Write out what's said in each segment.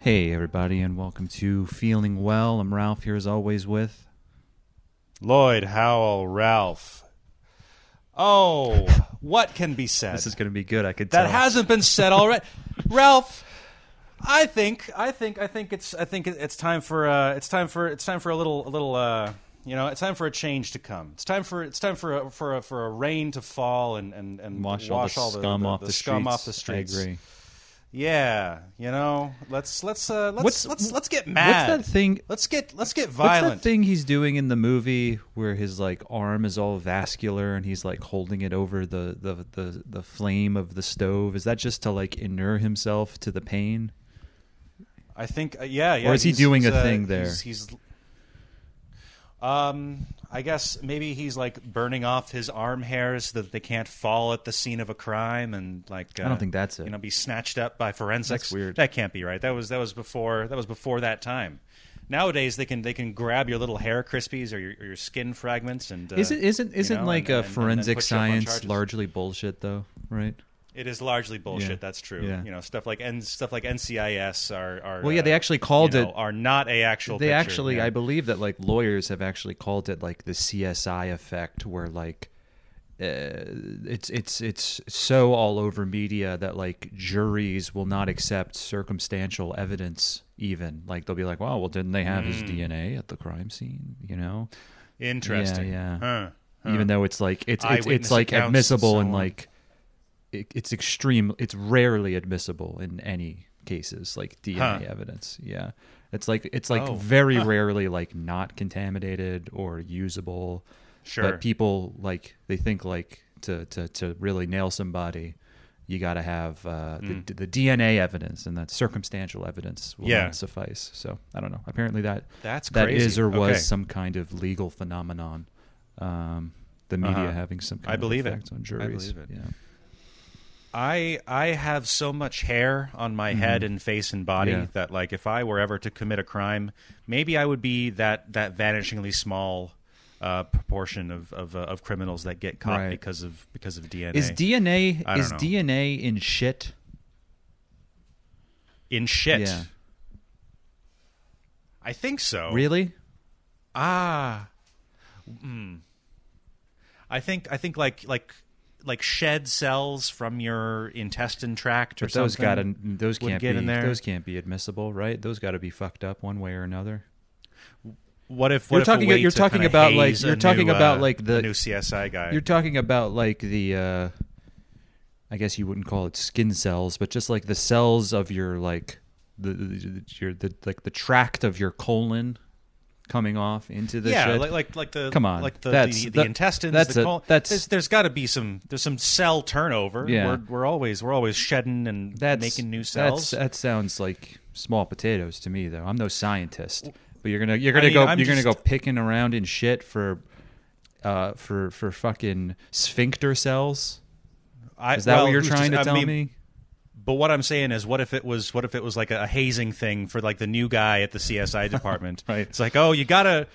Hey everybody, and welcome to Feeling Well. I'm Ralph here as always with... Lloyd Howell, Ralph. Oh, what can be said? This is going to be good, I could tell. That hasn't been said already. Ralph, I think it's time for a change to come. It's time for a rain to fall and wash all the scum off the streets. I agree. Yeah, you know, let's get mad. What's that thing? Let's get violent. What's that thing he's doing in the movie where his like arm is all vascular and he's like holding it over the flame of the stove? Is that just to like inure himself to the pain? I think yeah. Or is he doing a thing there? I guess maybe he's like burning off his arm hairs so that they can't fall at the scene of a crime and like I don't think that's it. You know, be snatched up by forensics. That's weird. That can't be right. That was before that time. Nowadays they can grab your little hair crispies or your skin fragments and forensic science largely bullshit though, right? It is largely bullshit. Yeah. That's true. Yeah. You know, stuff like NCIS are well, yeah, they actually called it are not a actual. They picture, actually, yeah. I believe that like lawyers have actually called it like the CSI effect, where like it's so all over media that like juries will not accept circumstantial evidence. Even like they'll be like, "Wow, well, didn't they have his DNA at the crime scene?" You know, interesting. Yeah, yeah. Huh. Even though it's like it's like admissible and like. It's extreme. It's rarely admissible in any cases, like DNA evidence. Yeah, it's like very rarely like not contaminated or usable. Sure, but people like they think like to really nail somebody, you got to have the DNA evidence, and that circumstantial evidence will not suffice. So I don't know. Apparently that's crazy. Is or was some kind of legal phenomenon. The media having some kind of effect on juries. I believe it. Yeah. I have so much hair on my head and face and body that like if I were ever to commit a crime, maybe I would be that vanishingly small proportion of criminals that get caught because of DNA. Is DNA in shit? In shit. Yeah. I think so. Really? I think like shed cells from your intestine tract or something. Those can't be admissible, right? Those got to be fucked up one way or another. You're talking about the new CSI guy. You're talking about like the I guess you wouldn't call it skin cells, but just like the cells of your like the tract of your colon coming off into the shit. The intestines. There's got to be some cell turnover. Yeah. We're always shedding and making new cells. That sounds like small potatoes to me, though. I'm no scientist, but you're gonna go picking around in shit for fucking sphincter cells. Is that what you're trying to tell me? But what I'm saying is, what if it was like a hazing thing for like the new guy at the CSI department? Right. It's like, oh, you gotta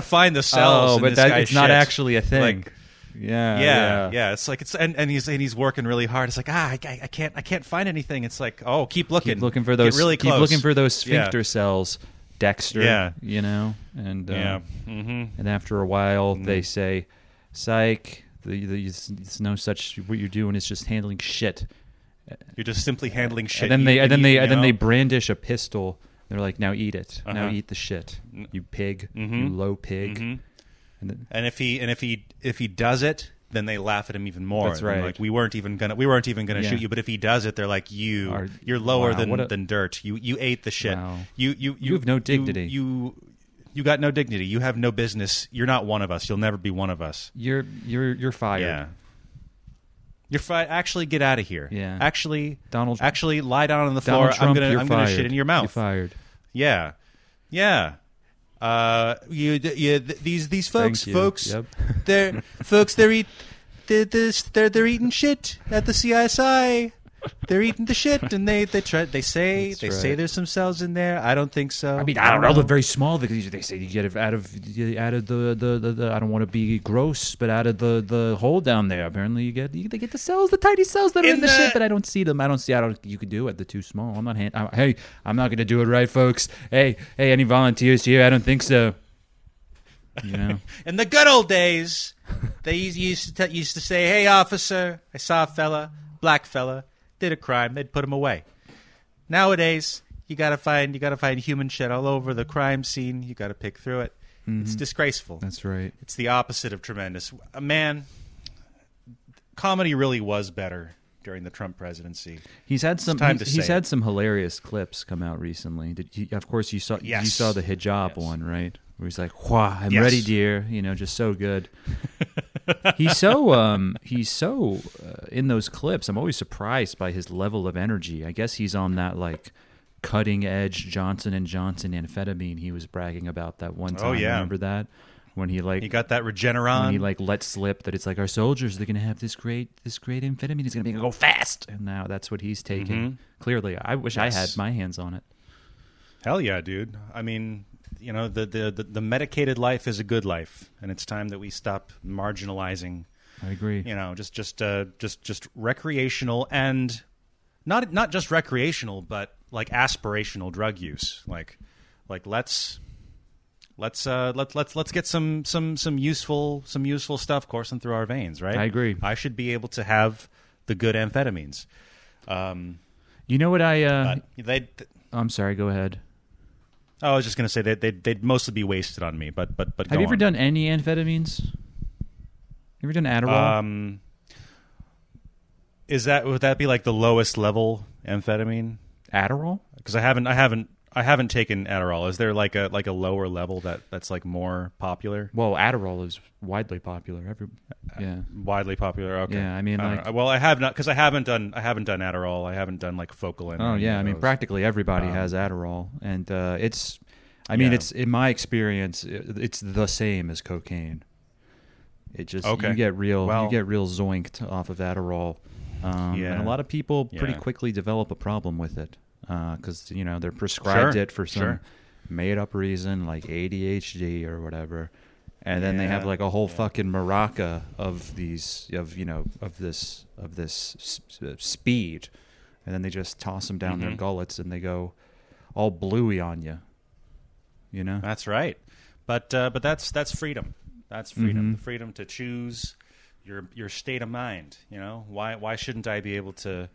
find the cells. Oh, but it's not actually a thing. Like, yeah. It's like he's working really hard. It's like I can't find anything. It's like keep looking, for those. Get really close. Keep looking for those sphincter cells, Dexter. Yeah, you know, and and after a while they say, psych. It's no such. What you're doing is just handling shit. You're just simply handling shit. And then they brandish a pistol. They're like, "Now eat it. Now eat the shit, you pig, you low pig." Mm-hmm. And if he does it, then they laugh at him even more. That's right. Like we weren't even gonna shoot you. But if he does it, they're like, "You're lower than dirt. You ate the shit. Wow. You have no dignity. You got no dignity. You have no business. You're not one of us. You'll never be one of us. You're fired." Yeah. You're fired. Actually, get out of here. Yeah. Actually, Donald. Actually, lie down on the floor. Trump, I'm gonna shit in your mouth. You're fired. Yeah, yeah. These folks. Yep. They're eating shit at the CSI. They're eating the shit, and they say there's some cells in there. I don't think so. I mean, I don't know. They're very small. They say you get it out of the I don't want to be gross, but out of the hole down there. Apparently, they get the cells, the tiny cells that are in the shit. But I don't see them. You could do it. They're too small. I'm not gonna do it right, folks. Hey, any volunteers here? I don't think so. You know? In the good old days, they used to say, "Hey, officer, I saw a fella, black fella, did a crime." They'd put him away. Nowadays, you gotta find human shit all over the crime scene. You gotta pick through it. Mm-hmm. It's disgraceful. That's right. It's the opposite of tremendous. Man, comedy really was better during the Trump presidency. He's had some hilarious clips come out recently. Of course you saw the hijab one, right? Where he's like, "Wow, I'm ready, dear." You know, just so good. He's so in those clips. I'm always surprised by his level of energy. I guess he's on that like cutting edge Johnson and Johnson amphetamine he was bragging about that one time. Oh, yeah. Remember that? When he got that Regeneron. When he let slip that it's like our soldiers, they're gonna have this great amphetamine. It's gonna make them go fast. And now that's what he's taking. Mm-hmm. Clearly, I wish I had my hands on it. Hell yeah, dude. I mean, you know, the medicated life is a good life, and it's time that we stop marginalizing. I agree. You know, just recreational and not just recreational, but like aspirational drug use. Like let's get some useful stuff coursing through our veins, right? I agree. I should be able to have the good amphetamines. You know what I? I'm sorry. Go ahead. Oh, I was just going to say they'd mostly be wasted on me, but have you ever done any amphetamines? You ever done Adderall? Would that be like the lowest level amphetamine? Adderall? Because I haven't taken Adderall. Is there like a lower level that's like more popular? Well, Adderall is widely popular. Widely popular. Okay. Yeah, I mean, I have not because I haven't done Adderall. I haven't done like Focalin. Oh yeah, I mean, practically everybody has Adderall, and it's in my experience, it's the same as cocaine. It just you get real zoinked off of Adderall, and a lot of people pretty quickly develop a problem with it. Because, you know, they're prescribed it for some made-up reason, like ADHD or whatever. And then they have like a whole fucking maraca of this speed. And then they just toss them down their gullets and they go all bluey on you, you know? That's right. But that's freedom. That's freedom. The freedom to choose your state of mind, you know? Why shouldn't I be able to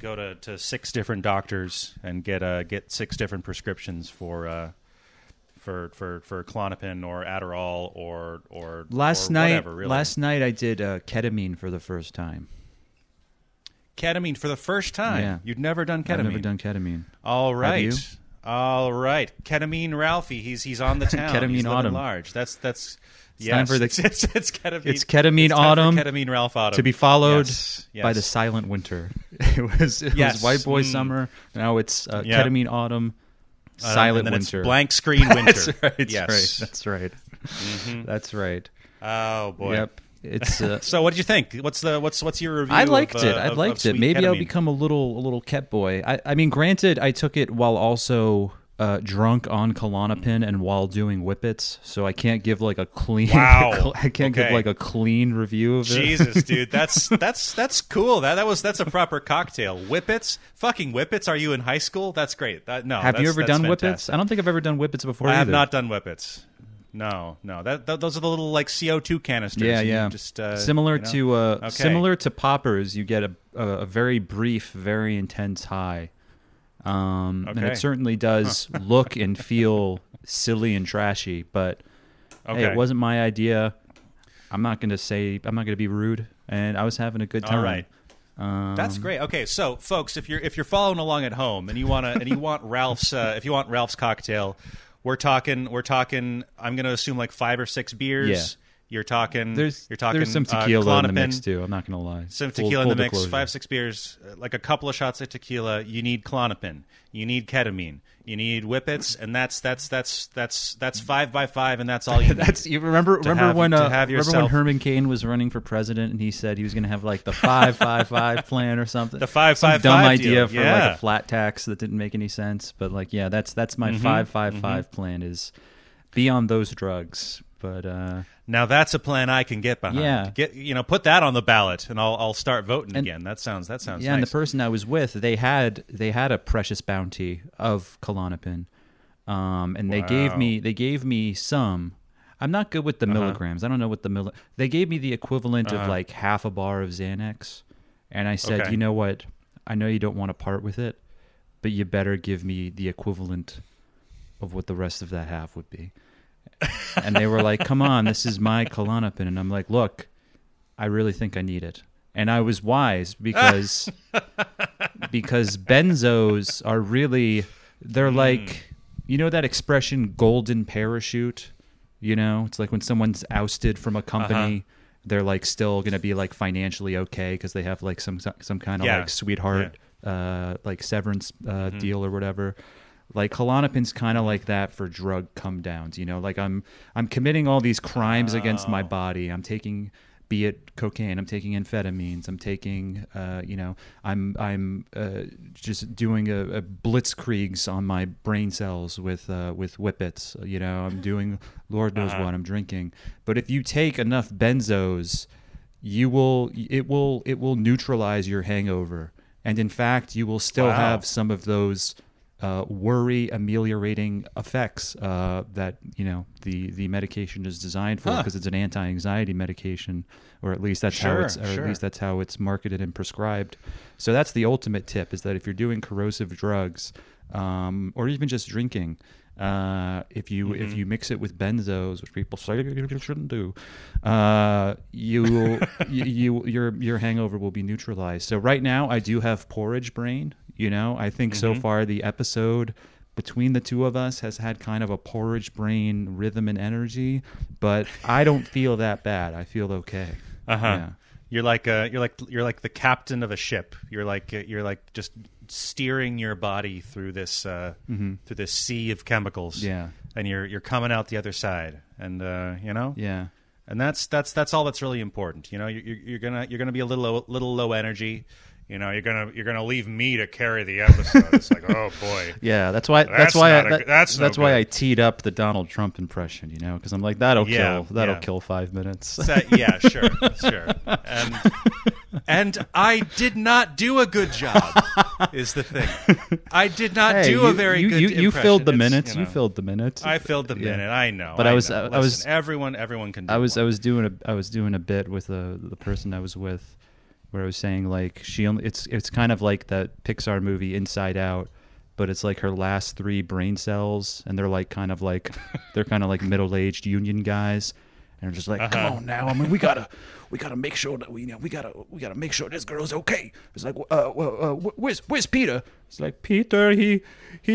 go to six different doctors and get six different prescriptions for Klonopin or Adderall or whatever, really. Last night I did ketamine for the first time. Ketamine for the first time? Yeah. You'd never done ketamine? I've never done ketamine. All right. Have you? All right. Ketamine Ralphie, he's on the town. Ketamine he's Autumn. Large. That's It's ketamine. It's ketamine autumn. Ketamine Ralph Autumn. To be followed by the silent winter. It was white boy summer. Now it's ketamine autumn, silent winter. It's blank screen winter. That's right. That's right. Mm-hmm. That's right. Oh boy. Yep. It's so. What did you think? What's your review? I liked it. I liked it. Maybe ketamine. I'll become a little ket boy. I mean, granted, I took it while also drunk on Klonopin and while doing whippets, so I can't give like a clean. Wow. I can't give like a clean review of it. Jesus, dude, that's cool. That's a proper cocktail. Whippets, fucking whippets. Are you in high school? That's great. Have you ever done whippets? I don't think I've ever done whippets before. I have not done whippets. No. Those are the little like CO2 canisters. Yeah. Just similar to similar to poppers, you get a very brief, very intense high. And it certainly does look and feel silly and trashy, but hey, it wasn't my idea. I'm not going to be rude, and I was having a good time. All right. That's great. Okay, so folks, if you're following along at home and you want Ralph's Ralph's cocktail, we're talking I'm going to assume like 5 or 6 beers. Yeah. You're talking some tequila Klonopin, in the mix too. I'm not going to lie. Some tequila in the mix, disclosure. 5-6 beers, like a couple of shots of tequila. You need Klonopin. You need ketamine. You need whippets, and that's 5x5, and that's all you need. Remember when Herman Cain was running for president, and he said he was going to have like the 5-5-5 plan or something. The 5-5-5 idea for like a flat tax that didn't make any sense. But like, yeah, that's my 5-5-5 plan is be on those drugs. But now that's a plan I can get behind. Yeah. Put that on the ballot, and I'll start voting again. That sounds nice. And the person I was with, they had a precious bounty of Klonopin, and they gave me some. I'm not good with the milligrams. I don't know what the They gave me the equivalent of like half a bar of Xanax, and I said, you know what? I know you don't want to part with it, but you better give me the equivalent of what the rest of that half would be. And they were like, come on, this is my Klonopin. And I'm like, look, I really think I need it. And I was wise because benzos are really, they're like, you know that expression, golden parachute? You know, it's like when someone's ousted from a company, they're like still going to be like financially okay because they have like some kind of like sweetheart, like severance deal or whatever. Like Klonopin's kind of like that for drug come downs, you know. Like I'm committing all these crimes against my body. I'm taking, be it cocaine, I'm taking amphetamines, I'm taking, I'm just doing a blitzkriegs on my brain cells with whippets, you know. I'm doing Lord knows what I'm drinking. But if you take enough benzos, it will neutralize your hangover, and in fact, you will still have some of those. Worry ameliorating effects that you know the medication is designed for because it's an anti-anxiety medication, or at least that's at least that's how it's marketed and prescribed. So that's the ultimate tip: is that if you're doing corrosive drugs, or even just drinking, if you mix it with benzos, which people say you shouldn't do, your hangover will be neutralized. So right now, I do have porridge brain. You know, I think so far the episode between the two of us has had kind of a porridge brain rhythm and energy, but I don't feel that bad. I feel okay. Yeah. You're like the captain of a ship. You're like just steering your body through this through this sea of chemicals. Yeah, and you're coming out the other side, and you know. Yeah. And that's all that's really important. You know, you're gonna be a little low energy. You know, you're gonna leave me to carry the episode. It's like, oh boy. Yeah, that's why I teed up the Donald Trump impression. You know, because I'm like, that'll kill 5 minutes. So, yeah, sure. And I did not do a good job. Is the thing. I did not do a very good. You filled the minutes. You know, you filled the minutes. I filled the minute. I know. But I was. Everyone can. I was doing a bit with the person I was with. Where I was saying, like, it's kind of like that Pixar movie Inside Out, but it's like her last three brain cells, and they're kind of like middle-aged union guys, and they're just like, come on now, I mean, we gotta make sure that we gotta make sure this girl's okay. It's like, where's Peter? It's like, Peter, he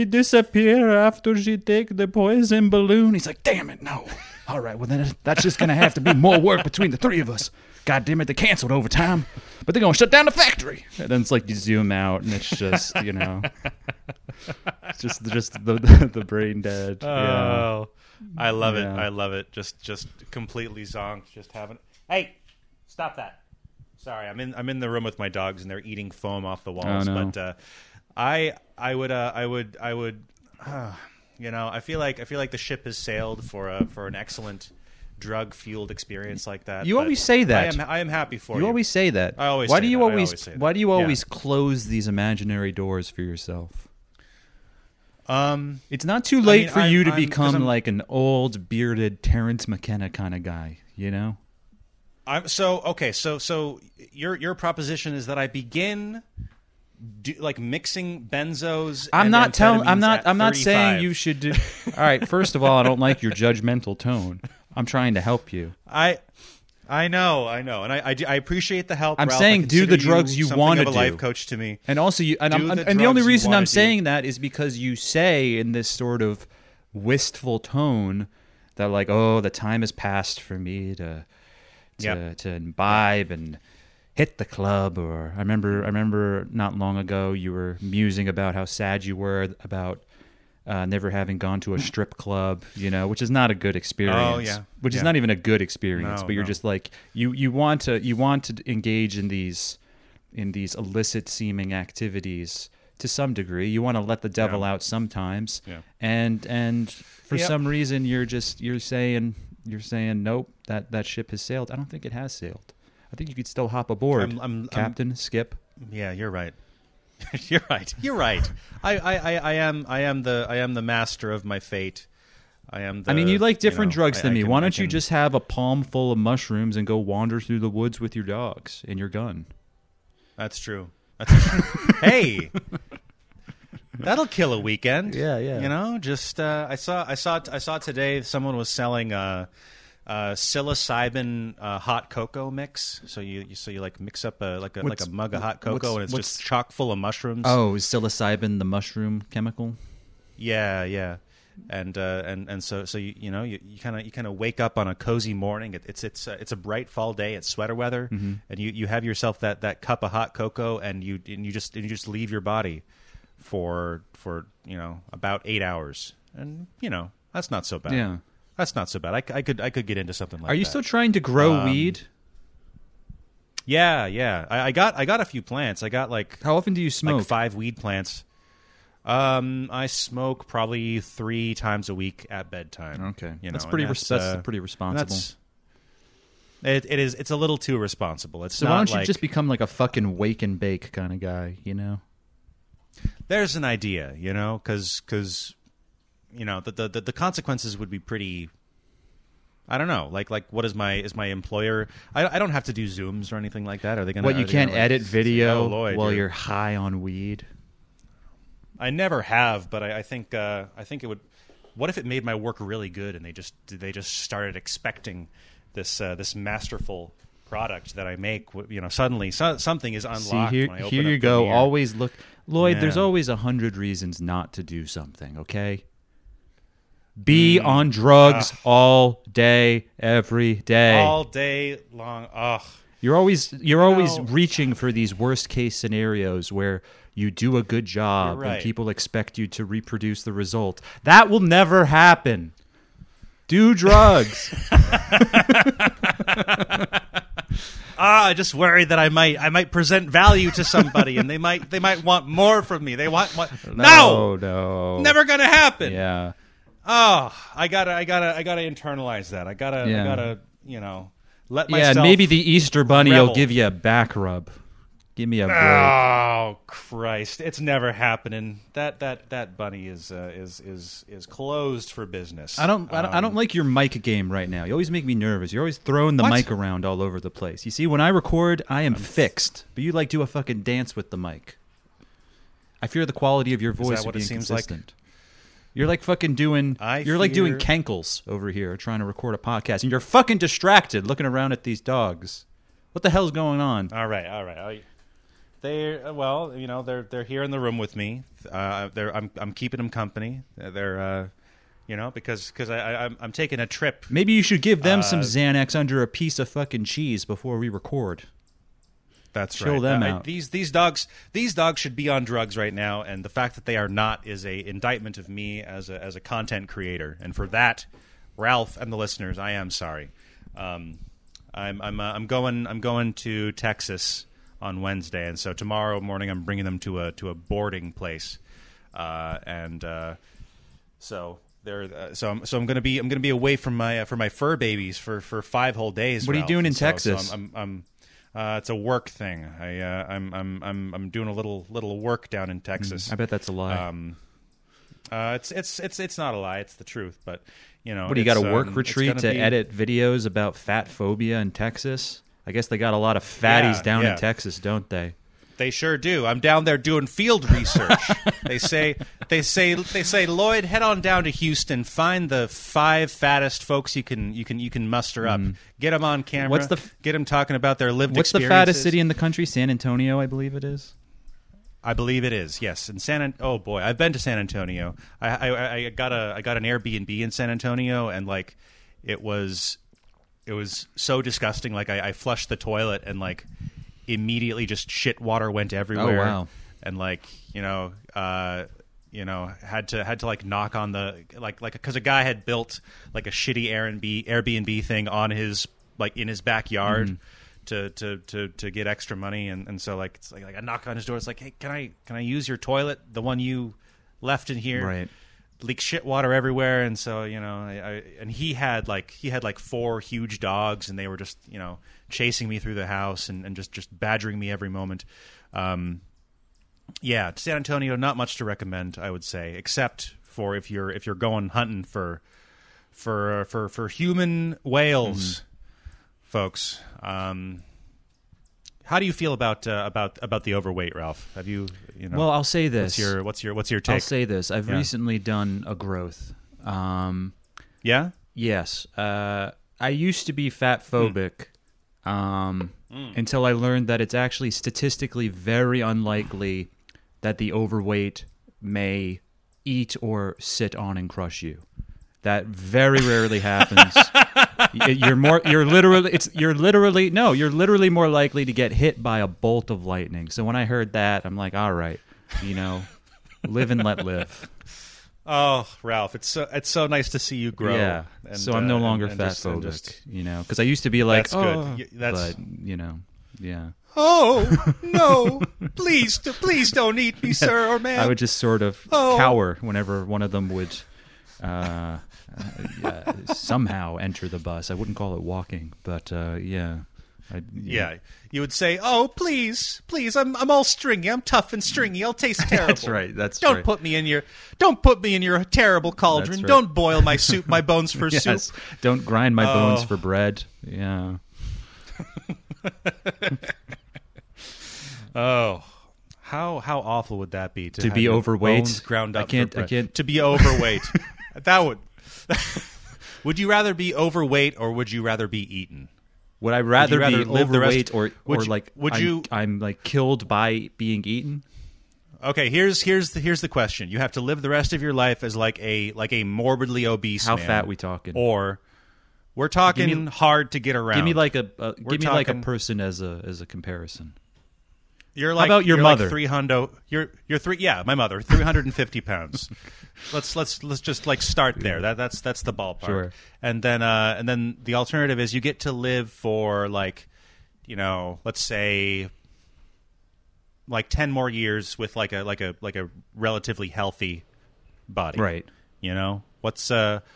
disappeared after she take the poison balloon. He's like, damn it, no. All right, well then that's just gonna have to be more work between the three of us. God damn it, they canceled overtime, but they're going to shut down the factory. And then it's like you zoom out, and it's just, you know, it's just the brain dead. Oh, yeah. I love it. I love it. Just completely zonked. Just having. Hey, stop that. Sorry, I'm in the room with my dogs, and they're eating foam off the walls. Oh, no. But I would you know, I feel like the ship has sailed for an excellent drug-fueled experience like that. You always say that. I am happy for you. You always say that. I always why say do you that. Always, always say why do you always close these imaginary doors for yourself? It's not too late for you to become like an old, bearded Terrence McKenna kind of guy, you know? So your proposition is that I begin mixing benzos. I'm not saying you should do. All right, first of all, I don't like your judgmental tone. I'm trying to help you. I know, and I appreciate the help. I'm saying do the drugs you want to do. Life coach to me, and also you. And the only reason I'm saying that is because you say in this sort of wistful tone that like, oh, the time has passed for me to imbibe and hit the club. Or I remember not long ago you were musing about how sad you were about never having gone to a strip club, you know, which is not a good experience. Oh, yeah. Which is not even a good experience. No, but you're just like you want to engage in these illicit seeming activities to some degree. You want to let the devil out sometimes. Yeah. And for some reason you're saying nope, that ship has sailed. I don't think it has sailed. I think you could still hop aboard, Captain Skip. Yeah, you're right. You're right. I am the master of my fate. You like different drugs than me. Why don't you just have a palm full of mushrooms and go wander through the woods with your dogs and your gun? That's true. Hey, that'll kill a weekend. Yeah. You know, just I saw today someone was selling psilocybin hot cocoa mix. So you like mix up a mug of hot cocoa and it's just chock full of mushrooms. Oh, is psilocybin the mushroom chemical? Yeah. And so you kind of wake up on a cozy morning. It's a bright fall day. It's sweater weather, mm-hmm. and you have yourself that cup of hot cocoa, and you just leave your body for about 8 hours, and that's not so bad. Yeah. That's not so bad. I could get into something like that. Are you still trying to grow weed? Yeah. I got a few plants. I got like... How often do you smoke? Like 5 weed plants. I smoke probably 3 times a week at bedtime. Okay. That's pretty responsible. It is. It's a little too responsible. It's so not... Why don't you just become like a fucking wake and bake kind of guy, There's an idea, because... The consequences would be pretty... I don't know. Like what is my employer? I don't have to do Zooms or anything like that. Are they going to... What, you can't edit video while you're high on weed? I never have, but I think it would... What if it made my work really good and they just started expecting this masterful product that I make? Suddenly something is unlocked. See, here you go. Always look, Lloyd. Yeah. There's always 100 reasons not to do something. Okay. Be on drugs all day, every day. All day long. Ugh. You're always reaching for these worst case scenarios where you do a good job and people expect you to reproduce the result. That will never happen. Do drugs. I just worry that I might present value to somebody and they might want more from me. They want more. No. Never gonna happen. Yeah. Oh, I gotta internalize that. I gotta let myself... Yeah, maybe the Easter Bunny will give you a back rub. Give me a break. Oh, Christ! It's never happening. That bunny is closed for business. I don't like your mic game right now. You always make me nervous. You're always throwing the mic around all over the place. You see, when I record, I am fixed, but you like do a fucking dance with the mic. I fear the quality of your voice will be inconsistent. You're like fucking doing... doing cankles over here, trying to record a podcast, and you're fucking distracted, looking around at these dogs. What the hell's going on? All right. They're here in the room with me. I'm keeping them company. Because I'm taking a trip. Maybe you should give them some Xanax under a piece of fucking cheese before we record. That's chill right. Chill them out. These dogs should be on drugs right now, and the fact that they are not is an indictment of me as a content creator. And for that, Ralph and the listeners, I am sorry. I'm going to Texas on Wednesday, and so tomorrow morning I'm bringing them to a boarding place, so. So I'm going to be away from my fur babies for 5 whole days. What, Ralph, are you doing in Texas? So it's a work thing. I'm doing a little work down in Texas. I bet that's a lie. It's not a lie. It's the truth. But what do you got, a work retreat to edit videos about fat phobia in Texas? I guess they got a lot of fatties down in Texas, don't they? They sure do. I'm down there doing field research. They say, Lloyd, head on down to Houston, find the 5 fattest folks you can muster up, get them on camera, get them talking about their lived experiences. What's the fattest city in the country? San Antonio, I believe it is. I believe it is, yes. And oh boy, I've been to San Antonio. I got an Airbnb in San Antonio, and like it was so disgusting. Like I flushed the toilet and like immediately just shit water went everywhere. Oh, wow. And like, had to like knock on the, like, cause a guy had built like a shitty Airbnb thing on his, like in his backyard to get extra money. And so like, it's like I knock on his door. It's like, hey, can I use your toilet? The one you left in here. Right. Leak shit water everywhere. And so, and he had like four huge dogs and they were just, chasing me through the house and just badgering me every moment. Yeah, San Antonio, not much to recommend, I would say, except for if you're going hunting for human whales, folks. How do you feel about the overweight, Ralph? Have you know? Well, I'll say this. What's your take? I'll say this. I've recently done a growth. Yeah. Yes. I used to be fat phobic. Until I learned that it's actually statistically very unlikely that the overweight may eat or sit on and crush you. That very rarely happens. You're literally more likely to get hit by a bolt of lightning. So when I heard that, I'm like, all right, live and let live. Oh, Ralph, it's so nice to see you grow. Yeah, and, so I'm no longer fat phobic, because I used to be like, that's oh, good. That's... but, yeah. Oh, no, please don't eat me, sir or ma'am. I would just sort of cower whenever one of them would somehow enter the bus. I wouldn't call it walking, but yeah. Yeah, you would say, "Oh, please, I'm all stringy. I'm tough and stringy. I'll taste terrible." That's right. Don't put me in your terrible cauldron. Right. Don't boil my soup, my bones for soup. Don't grind my bones for bread. Yeah. How awful would that be to be overweight? Bones ground up for bread. To be overweight. That would. Would you rather be overweight or would you rather be eaten? Would I rather be overweight I'm like killed by being eaten? Okay, here's the question. You have to live the rest of your life as like a morbidly obese man. How fat we talking? Or we're talking hard to get around. Give me like a person as a comparison. You're like, how about your mother? Like 300. You're three. Yeah, my mother, 350 pounds. Let's just like start there. That's the ballpark. Sure. And then the alternative is you get to live for like, let's say, like 10 more years with like a relatively healthy body. Right. What's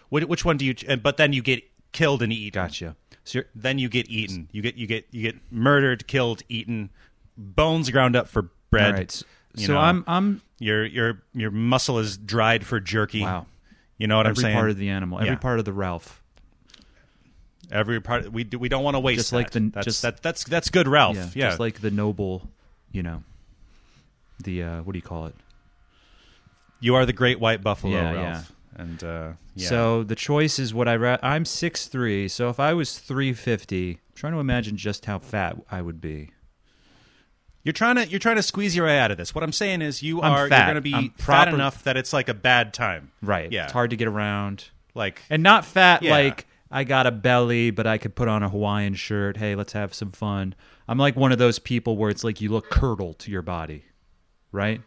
which one do you? But then you get killed and eaten. Gotcha. So then you get eaten. You get murdered, killed, eaten. Bones ground up for bread. Right. So I'm your muscle is dried for jerky. Wow. You know what I'm saying? Every part of the animal, every part of the Ralph. Every part we don't want to waste. Just that. Like the that's good Ralph. Yeah, yeah. Just like the noble, the what do you call it? You are the great white buffalo, Ralph. Yeah. And so the choice is what I'm 6'3", so if I was 350, I'm trying to imagine just how fat I would be. You're trying to squeeze your way out of this. What I'm saying is you're going to be fat enough that it's like a bad time. Right. Yeah. It's hard to get around. And not fat like I got a belly, but I could put on a Hawaiian shirt. Hey, let's have some fun. I'm like one of those people where it's like you look curdled to your body. Right?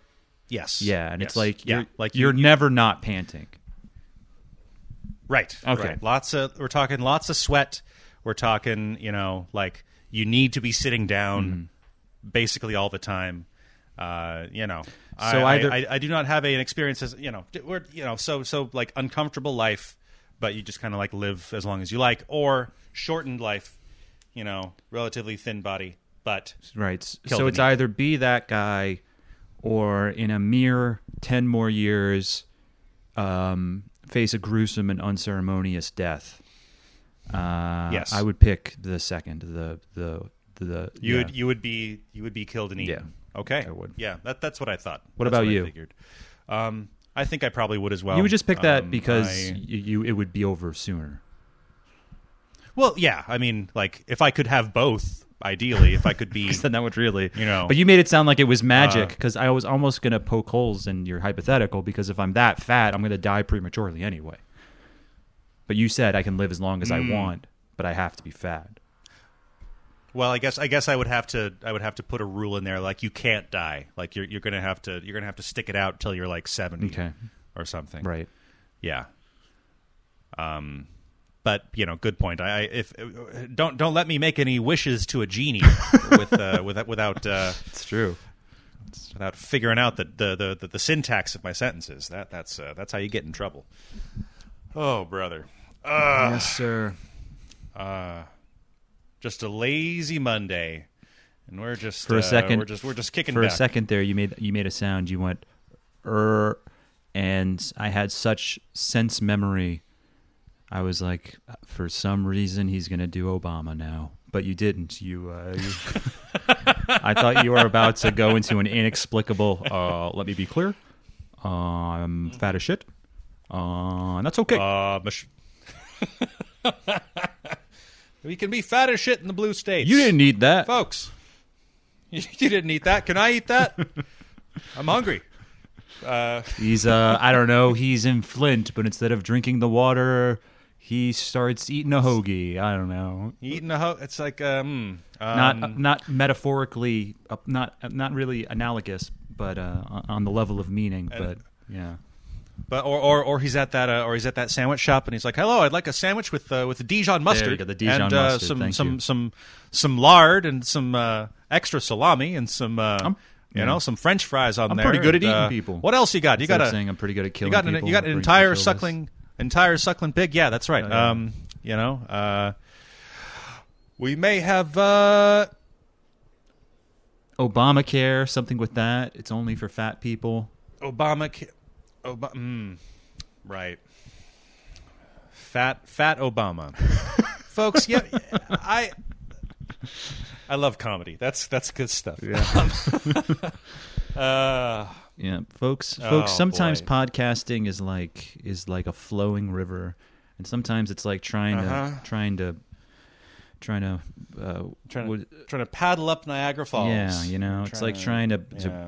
Yes. Yeah, and it's like you're never not panting. Right. Okay. Right. We're talking lots of sweat. We're talking, like you need to be sitting down. Basically all the time, I do not have an experience as, so like uncomfortable life, but you just kind of like live as long as you like, or shortened life, relatively thin body, but right. So it's either be that guy or in a mere 10 more years, face a gruesome and unceremonious death. Yes. I would pick the second, you would be killed and eaten. Yeah, okay, I would. Yeah, that's what I thought. What about you? I figured. I think I probably would as well. You would just pick that because it would be over sooner. Well, yeah. I mean, like if I could have both, ideally, if I could be, then that would really, But you made it sound like it was magic because I was almost going to poke holes in your hypothetical because if I'm that fat, I'm going to die prematurely anyway. But you said I can live as long as I want, but I have to be fat. Well, I guess I would have to put a rule in there like you can't die. Like you're gonna have to stick it out until you're like 70 or something. Right. Yeah. But you know, good point. Don't let me make any wishes to a genie without it's true. Without figuring out the syntax of my sentences. That's how you get in trouble. Oh brother. Yes sir. Just a lazy Monday, and we're just for a second. We're just kicking for back. A second there. You made a sound. You went and I had such sense memory. I was like, for some reason, he's going to do Obama now. But you didn't. I thought you were about to go into an inexplicable, let me be clear, I'm fat as shit, and that's okay. We can be fat as shit in the blue states. You didn't eat that. Folks, you didn't eat that. Can I eat that? I'm hungry. He's I don't know, he's in Flint, but instead of drinking the water... He starts eating a hoagie. I don't know. Eating a hoagie. It's like not metaphorically, not really analogous, but on the level of meaning. But yeah. But or he's at that sandwich shop and he's like, "Hello, I'd like a sandwich with Dijon mustard." There you go, the Dijon mustard. Some lard and some extra salami and some some French fries on there. I'm pretty good at eating people. What else you got? You got saying I'm pretty good at killing people. You got an entire suckling. Entire suckling pig, yeah, that's right. Yeah. We may have Obamacare, something with that. It's only for fat people. Obamacare, right? Fat Obama, folks. Yeah, I love comedy. That's good stuff. Yeah. Yeah, folks. Sometimes podcasting is like a flowing river, and sometimes it's like trying to paddle up Niagara Falls. Yeah, you know, it's like trying to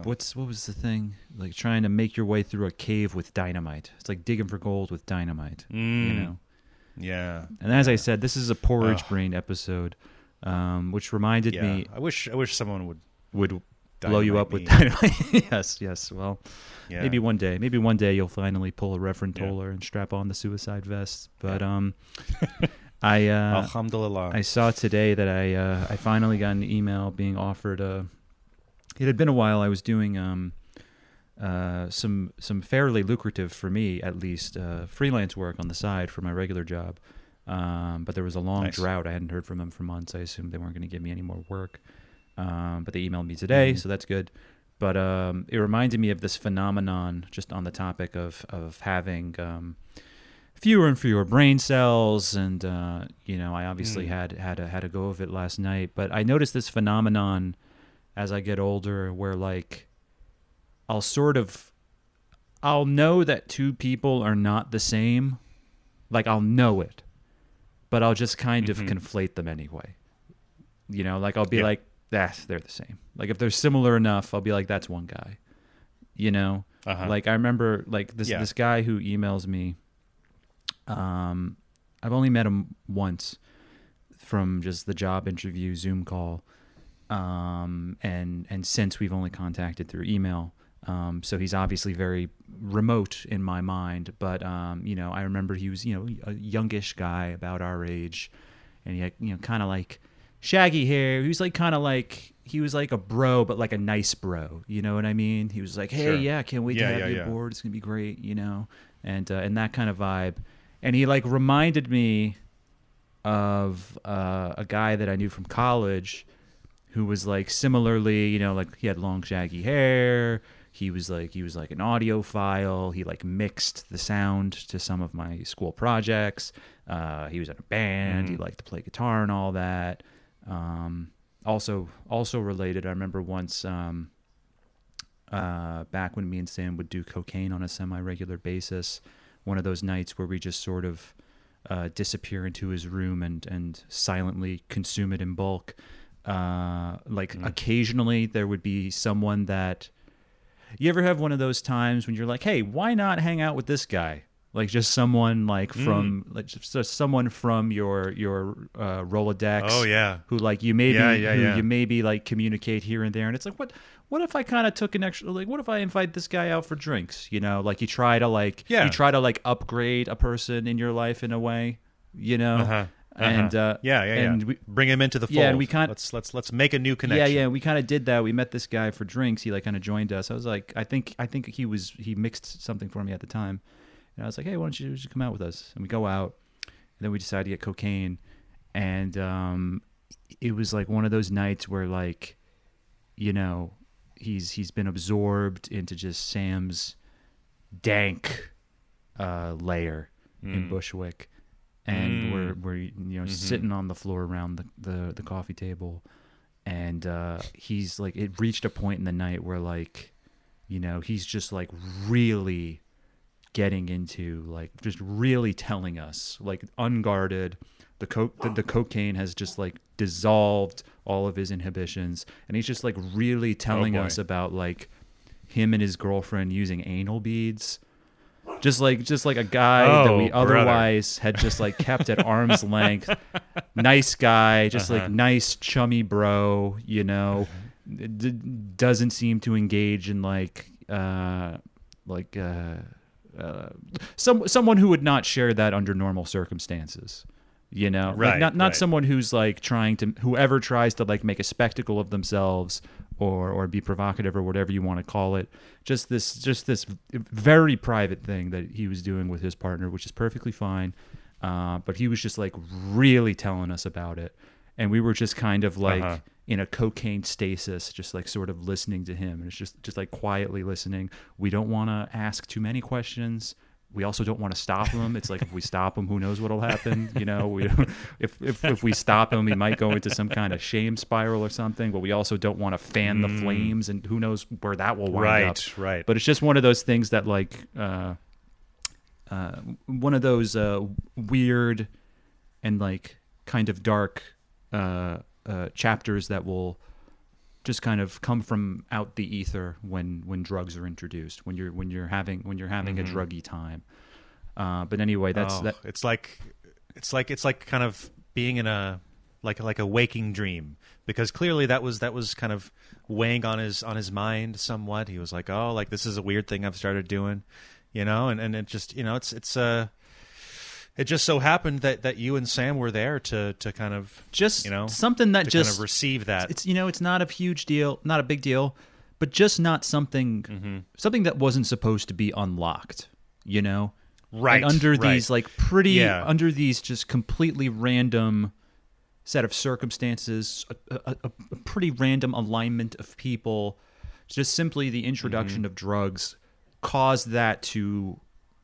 what was the thing? Like trying to make your way through a cave with dynamite. It's like digging for gold with dynamite. You know. Yeah. And as I said, this is a porridge brain episode, which reminded me. I wish someone would. Blow you up with dynamite. Yes. Well, yeah. Maybe one day you'll finally pull a Reverend Toller and strap on the suicide vest. But Alhamdulillah. I saw today that I finally got an email being offered. It had been a while. I was doing some fairly lucrative, for me at least, freelance work on the side for my regular job. But there was a long drought. I hadn't heard from them for months. I assumed they weren't going to give me any more work. But they emailed me today, so that's good. But it reminded me of this phenomenon, just on the topic of having fewer and fewer brain cells, and I obviously had a go of it last night. But I noticed this phenomenon as I get older, where like I'll know that two people are not the same, like I'll know it, but I'll just kind of conflate them anyway. You know, like I'll be like. They're the same. Like if they're similar enough, I'll be like, that's one guy, you know. Like I remember, like this guy who emails me. I've only met him once from just the job interview Zoom call, and since we've only contacted through email. So he's obviously very remote in my mind, but I remember he was a youngish guy about our age, and he had kind of like. Shaggy hair. He was like a bro, but like a nice bro. You know what I mean? He was like, "Hey, can't wait to have you aboard. It's gonna be great," you know, and that kind of vibe. And he like reminded me of a guy that I knew from college, who was like similarly, like he had long shaggy hair. He was like an audiophile. He like mixed the sound to some of my school projects. He was in a band. He liked to play guitar and all that. Also related, I remember once back when me and Sam would do cocaine on a semi-regular basis, one of those nights where we just sort of disappear into his room and silently consume it in bulk. Occasionally there would be someone that... You ever have one of those times when you're like, hey, why not hang out with this guy? Like just someone like from like just someone from your Rolodex. Oh yeah. Who like you maybe you maybe like communicate here and there, and it's like what if I kind of took an extra, like what if I invite this guy out for drinks, you know? Like you try to like you try to like upgrade a person in your life in a way, you know? And and we bring him into the fold. Yeah, and we kind of let's make a new connection. Yeah, yeah. We kind of did that. We met this guy for drinks. He like kind of joined us. I was like, I think he mixed something for me at the time, and I was like, hey, why don't you just come out with us? And we go out, and then we decide to get cocaine, and it was like one of those nights where like, you know, he's been absorbed into just Sam's dank lair in Bushwick. And we're you know sitting on the floor around the coffee table, and he's like, it reached a point in the night where like, you know, he's just like really getting into like just really telling us like unguarded, the cocaine has just like dissolved all of his inhibitions, and he's just like really telling us about like him and his girlfriend using anal beads. Just like a guy that we otherwise had just like kept at arm's length. Nice guy, just like nice chummy bro, you know, doesn't seem to engage in someone who would not share that under normal circumstances, you know, like not someone who's like whoever tries to like make a spectacle of themselves or be provocative or whatever you want to call it. Just this very private thing that he was doing with his partner, which is perfectly fine. But he was just like really telling us about it. And we were just kind of like in a cocaine stasis, just like sort of listening to him. And it's just like quietly listening. We don't want to ask too many questions. We also don't want to stop him. It's like if we stop him, who knows what'll happen? You know, we don't, if we stop him, he might go into some kind of shame spiral or something. But we also don't want to fan the flames, and who knows where that will wind up. Right. But it's just one of those things that, like, one of those weird and like kind of dark chapters that will just kind of come from out the ether when drugs are introduced, when you're having a druggy time. But anyway, it's like kind of being in a like a waking dream, because clearly that was kind of weighing on his mind somewhat. He was like, oh, like this is a weird thing I've started doing, you know, and it just, you know, it's it just so happened that you and Sam were there to kind of just, you know, something that just kind of receive that. It's, you know, it's not a huge deal, not a big deal, but just not something something that wasn't supposed to be unlocked, you know? Right. And under these like pretty under these just completely random set of circumstances, a pretty random alignment of people, just simply the introduction of drugs caused that to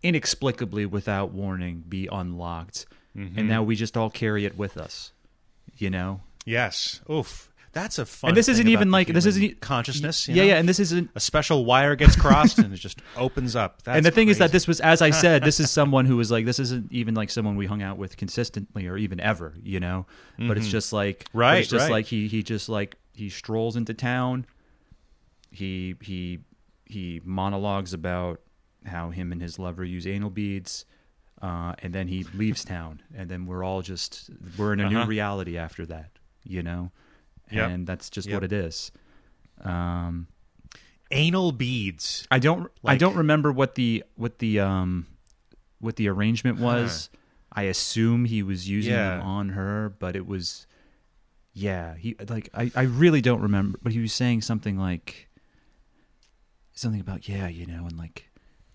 inexplicably, without warning, be unlocked, and now we just all carry it with us, you know. Yes. Oof. That's a fun. And this isn't even like this isn't consciousness. You know? Yeah. And this isn't a special wire gets crossed and it just opens up. That's and the thing is that this was, as I said, this is someone who was like, this isn't even like someone we hung out with consistently or even ever, you know. But it's just like it's just like he just like he strolls into town. He monologues about how him and his lover use anal beads, and then he leaves town, and then we're in a new reality after that, you know, and that's just what it is. Anal beads. I don't remember what the arrangement was. I assume he was using them on her, but it was, he like I really don't remember, but he was saying something about you know, and like,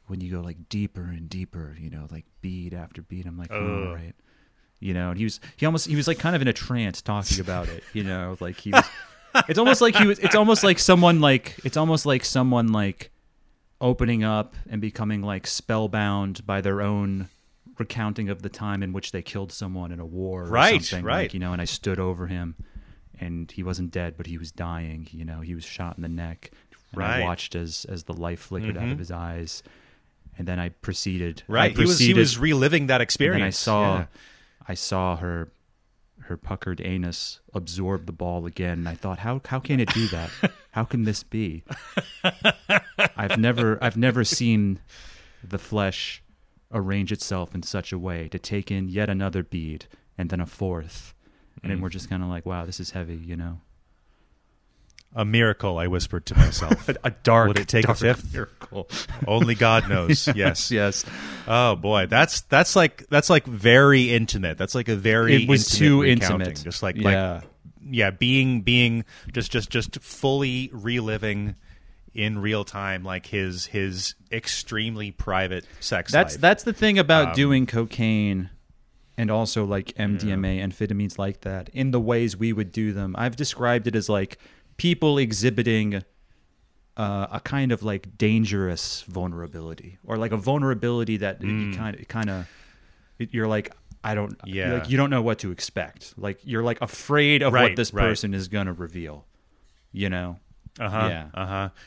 when you go like deeper and deeper, you know, like bead after bead, I'm like, oh, right. You know, and he was like kind of in a trance talking about it, you know, like it's almost like someone opening up and becoming like spellbound by their own recounting of the time in which they killed someone in a war or something. Like, you know, and I stood over him and he wasn't dead, but he was dying, you know, he was shot in the neck. I watched as the life flickered out of his eyes. And then I proceeded. Right, he was reliving that experience. And I saw her puckered anus absorb the ball again. And I thought, how can it do that? How can this be? I've never seen the flesh arrange itself in such a way to take in yet another bead and then a fourth. And then we're just kind of like, wow, this is heavy, you know? A miracle, I whispered to myself. A dark, would it take dark a fifth? Miracle. Only God knows. Yes, yes. Oh boy, that's like very intimate. That's like a very it was intimate too intimate. Just like being just fully reliving in real time, like his extremely private sex life. That's the thing about doing cocaine. And also like MDMA, amphetamines like that, in the ways we would do them. I've described it as like people exhibiting a kind of like dangerous vulnerability, or like a vulnerability that you kind of you're like, I don't, like you don't know what to expect. Like you're like afraid of what this person is gonna reveal, you know.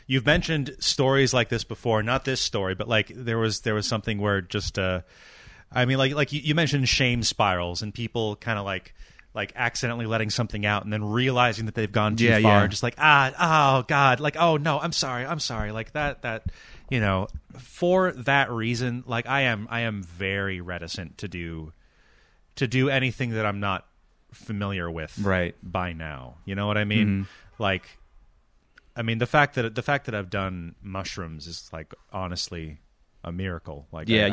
You've mentioned stories like this before, not this story, but like there was something where just. I mean, like you mentioned shame spirals and people kind of like accidentally letting something out and then realizing that they've gone too far and just like, oh God, like, oh no, I'm sorry. Like that, you know, for that reason, like I am very reticent to do anything that I'm not familiar with by now. You know what I mean? Mm-hmm. Like, I mean, the fact that I've done mushrooms is like, honestly, a miracle. Like I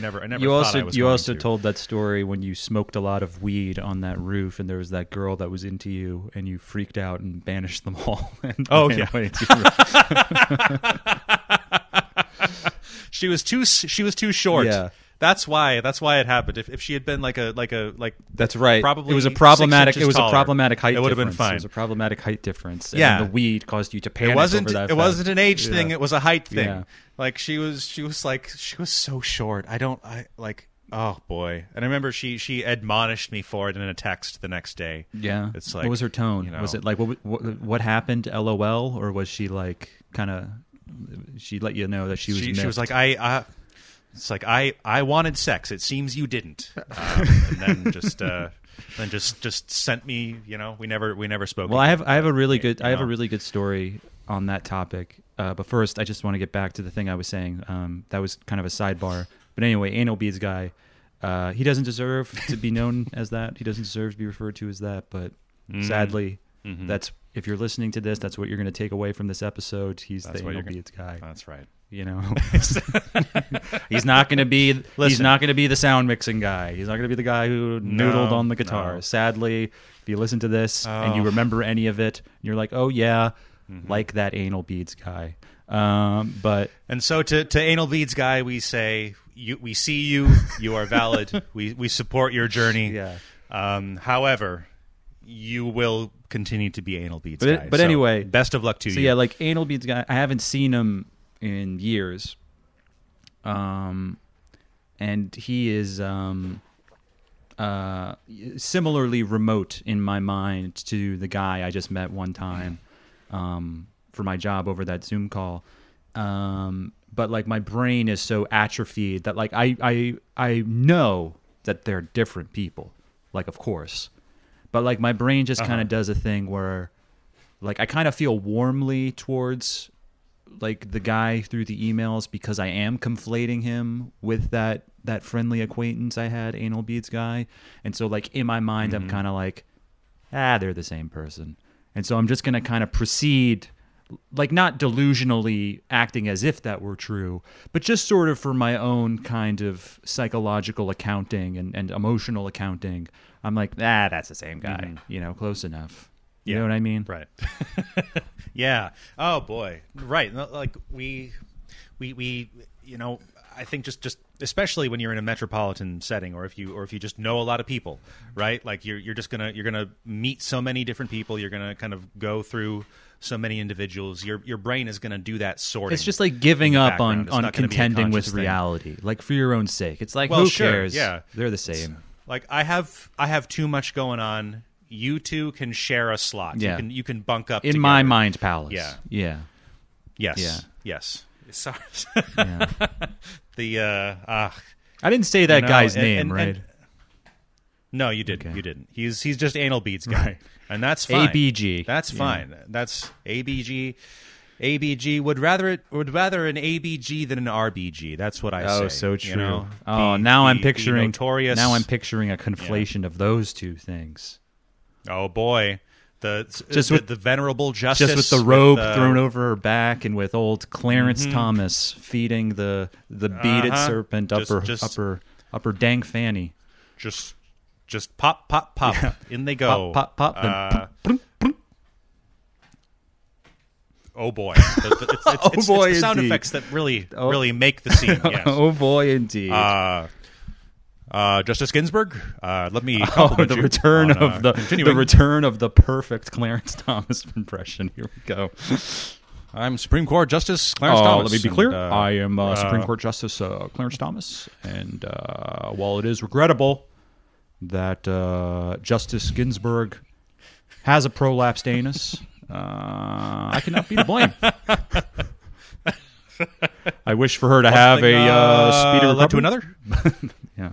never told that story when you smoked a lot of weed on that roof and there was that girl that was into you and you freaked out and banished them all. She was too short. Yeah. That's why it happened. If she had been like that's right. Probably it was a problematic height difference. It would have been fine. It was a problematic height difference. And the weed caused you to panic. It wasn't an age thing. It was a height thing. Yeah. Like she was so short. Oh boy. And I remember she admonished me for it in a text the next day. Yeah. It's like, what was her tone? You know, was it like what happened? LOL, or was she like kind of she let you know that she was she was like I it's like I wanted sex. It seems you didn't, and then just sent me. You know, we never spoke. Well, I have a really good story on that topic. But first, I just want to get back to the thing I was saying. That was kind of a sidebar. But anyway, anal beads guy, he doesn't deserve to be known as that. He doesn't deserve to be referred to as that. But sadly, that's if you're listening to this, that's what you're going to take away from this episode. That's the anal beads guy. That's right. You know, he's not going to be the sound mixing guy. He's not going to be the guy who noodled on the guitar. No. Sadly, if you listen to this and you remember any of it, you're like, oh yeah, like that anal beads guy. And so to anal beads guy, we say, we see you, you are valid. we support your journey. Yeah. However, you will continue to be anal beads guy. But anyway, best of luck to you. So yeah, like anal beads guy, I haven't seen him in years, and he is similarly remote in my mind to the guy I just met one time for my job over that Zoom call. But like my brain is so atrophied that like I know that they're different people, like of course, but like my brain just kind of does a thing where like I kind of feel warmly towards like the guy through the emails because I am conflating him with that friendly acquaintance I had, anal beads guy. And so like in my mind, I'm kind of like, they're the same person. And so I'm just going to kind of proceed, like not delusionally acting as if that were true, but just sort of for my own kind of psychological accounting and emotional accounting. I'm like, that's the same guy, you know, close enough. You know what I mean? Right. Yeah. Oh boy. Right. Like we you know, I think just especially when you're in a metropolitan setting, or if you just know a lot of people, right? Like you're just gonna meet so many different people, you're gonna kind of go through so many individuals, your brain is gonna do that sorting. It's just like giving up on contending with reality, like for your own sake. It's like, well, who cares? Yeah. They're the same. It's like I have too much going on. You two can share a slot. Yeah. You can bunk up in together. My mind palace. Yeah. Yeah. Yes. Yeah. Yes. Sorry. Yeah. I didn't say that guy's name, right? No, you didn't. Okay. You didn't. He's just anal beads guy, right. And that's fine. ABG. That's fine. Yeah. That's ABG. ABG would rather an ABG than an RBG. That's what I say. Oh, so true. You know, now I'm picturing a conflation of those two things. Oh boy. Just with the venerable Justice. Just with the robe thrown over her back and with old Clarence Thomas feeding the beaded serpent upper dang fanny. Just pop, pop, pop. Yeah. In they go. Pop, pop, pop. Boom, boom, boom. Oh, boy. It's the sound indeed. Effects that really make the scene. Yes. Oh, boy, indeed. Justice Ginsburg, let me compliment you the return of the perfect Clarence Thomas impression. Here we go. I'm Supreme Court Justice Clarence Thomas. Let me be clear. I am Supreme Court Justice Clarence Thomas. And while it is regrettable that Justice Ginsburg has a prolapsed anus, I cannot be to blame. I wish for her to have a speedy recovery to another. Yeah,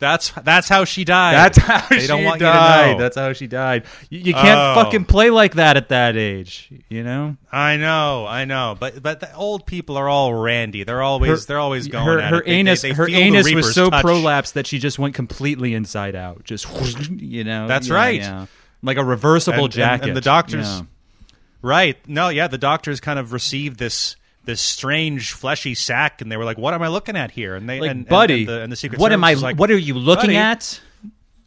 that's how she died. That's how they she don't want died. You to know. That's how she died. You can't fucking play like that at that age. You know. I know. But the old people are all randy. They're always going. Her anus. Her anus was so prolapsed that she just went completely inside out. Just you know. That's right. Yeah. Like a reversible jacket. And the doctors. Yeah. Right. No, yeah, the doctors kind of received this strange fleshy sack, and they were like, "What am I looking at here?" And they, like, and the Secret Service was like, "What are you looking at?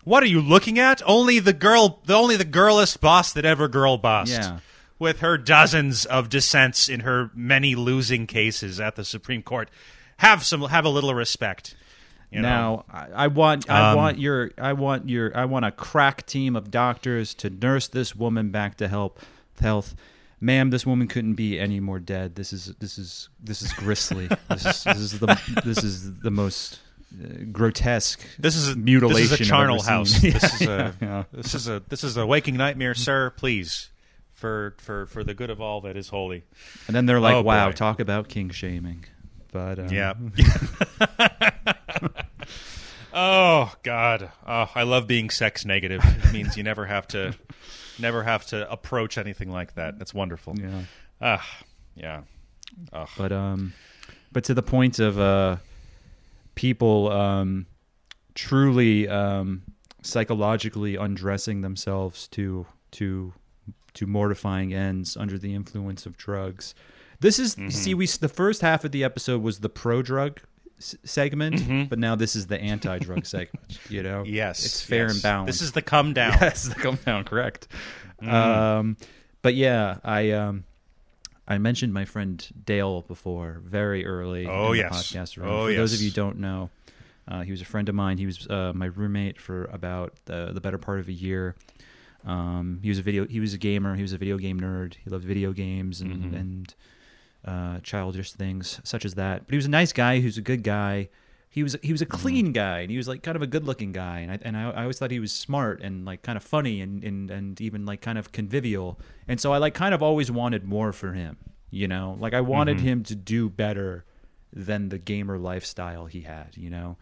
What are you looking at? Only the girl, the girlest boss that ever girl bossed, with her dozens of dissents in her many losing cases at the Supreme Court. Have a little respect." You know? Now, I want a crack team of doctors to nurse this woman back to health. Ma'am, this woman couldn't be any more dead. This is grisly. this is the most grotesque. This is a mutilation. This is a charnel house. Yeah, this is a waking nightmare, sir. Please, for the good of all that is holy. And then they're like, oh, "Wow, boy. Talk about king shaming." But yeah. Oh God, I love being sex negative. It means you never have to approach anything like that. That's wonderful. Yeah. Yeah. Ugh. But to the point of people truly psychologically undressing themselves to mortifying ends under the influence of drugs. This is the first half of the episode was the pro drug segment, but now this is the anti-drug segment. You know, yes, it's fair and balanced. This is the come down. Yes, the come down. Correct. But yeah, I mentioned my friend Dale before, very early. Oh in yes. The podcast room. Oh for yes. Those of you who don't know, he was a friend of mine. He was my roommate for about the better part of a year. He was a gamer. He was a video game nerd. He loved video games and childish things such as that, but he was a nice guy. Who's a good guy. He was a clean guy, and he was like kind of a good looking guy, and I always thought he was smart and like kind of funny and even like kind of convivial, and so I like kind of always wanted more for him, you know, like I wanted him to do better than the gamer lifestyle he had, you know.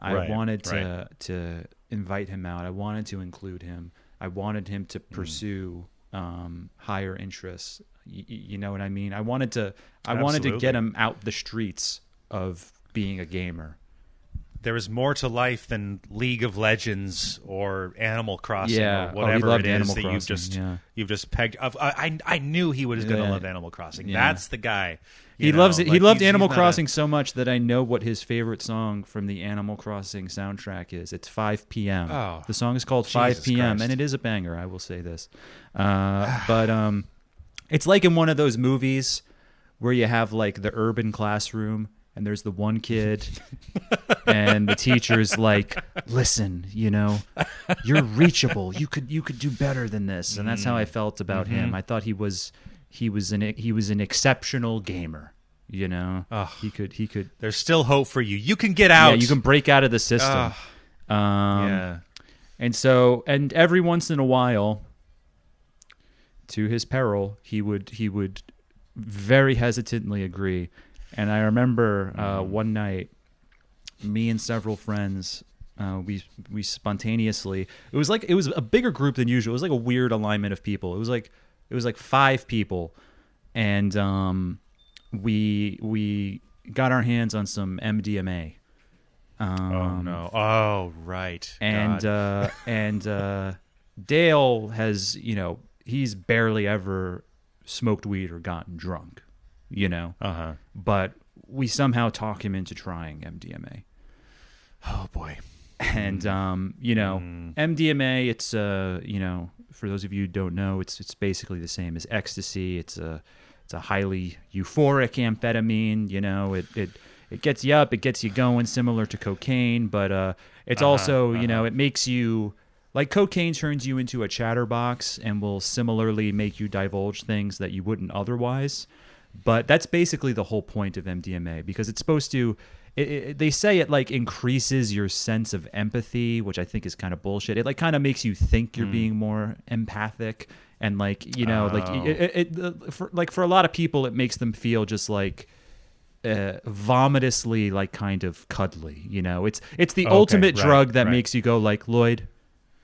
I wanted to invite him out. I wanted to include him. I wanted him to pursue higher interests. You know what I mean? I wanted to get him out the streets of being a gamer. There is more to life than League of Legends or Animal Crossing or whatever it is that you've just pegged. I knew he was going to love Animal Crossing. Yeah. That's the guy. He loves it. Like, he loved Animal Crossing so much that I know what his favorite song from the Animal Crossing soundtrack is. It's 5 p.m. Oh, the song is called 5 p.m. and it is a banger. I will say this, but. It's like in one of those movies where you have like the urban classroom and there's the one kid and the teacher's like, listen, you know, you're reachable. You could do better than this. And that's how I felt about him. I thought he was an exceptional gamer. You know, he could. There's still hope for you. You can get out. Yeah, you can break out of the system. And every once in a while, to his peril, he would very hesitantly agree. And I remember one night, me and several friends, we spontaneously, it was a bigger group than usual. It was like a weird alignment of people. It was like It was like 5 people, and we got our hands on some MDMA. Oh no! Oh right. And Dale has, you know, he's barely ever smoked weed or gotten drunk, you know. But we somehow talk him into trying MDMA. Oh boy. And you know, MDMA, it's you know, for those of you who don't know, it's basically the same as ecstasy. It's a highly euphoric amphetamine, you know. It gets you up, it gets you going, similar to cocaine, but it's also, you know, it makes you, like cocaine turns you into a chatterbox and will similarly make you divulge things that you wouldn't otherwise. But that's basically the whole point of MDMA, because it's supposed to, they say it like increases your sense of empathy, which I think is kind of bullshit. It like kind of makes you think you're being more empathic, and like, you know, like for a lot of people, it makes them feel just like, vomitously, like kind of cuddly, you know. It's the ultimate drug that makes you go like, Lloyd,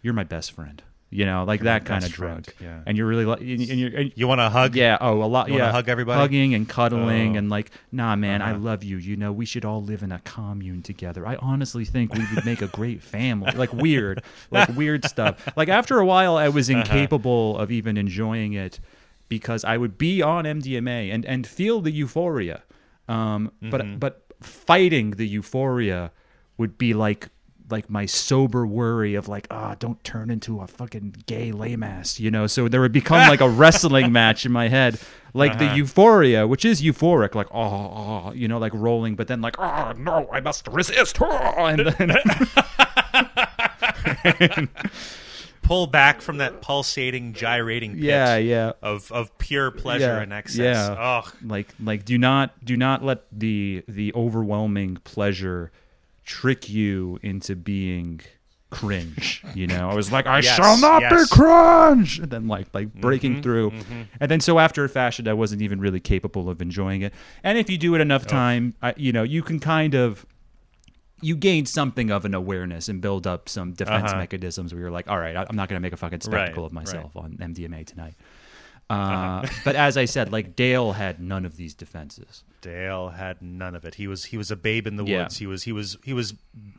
you're my best friend, you know, like that kind of drug. Yeah. And you're really like, you want to hug. Yeah. Oh, a lot. You want to hug everybody. Hugging and cuddling and like, nah, man, I love you. You know, we should all live in a commune together. I honestly think we would make a great family. Like weird, like weird stuff. Like after a while, I was incapable of even enjoying it, because I would be on MDMA and feel the euphoria. But fighting the euphoria would be like my sober worry of like, don't turn into a fucking gay lame ass, you know? So there would become like a wrestling match in my head, like the euphoria, which is euphoric, like, you know, like rolling, but then like, no, I must resist. And then and pull back from that pulsating, gyrating pit of pure pleasure and excess. Yeah. Ugh. Like do not let the overwhelming pleasure trick you into being cringe. You know, I was like, I shall not be cringe, and then like breaking through, and then so after it fashioned, I wasn't even really capable of enjoying it. And if you do it enough time, you know, you can kind of. You gain something of an awareness and build up some defense mechanisms where you're like, all right, I'm not going to make a fucking spectacle of myself on MDMA tonight. But as I said, like Dale had none of these defenses. Dale had none of it. He was a babe in the woods. He was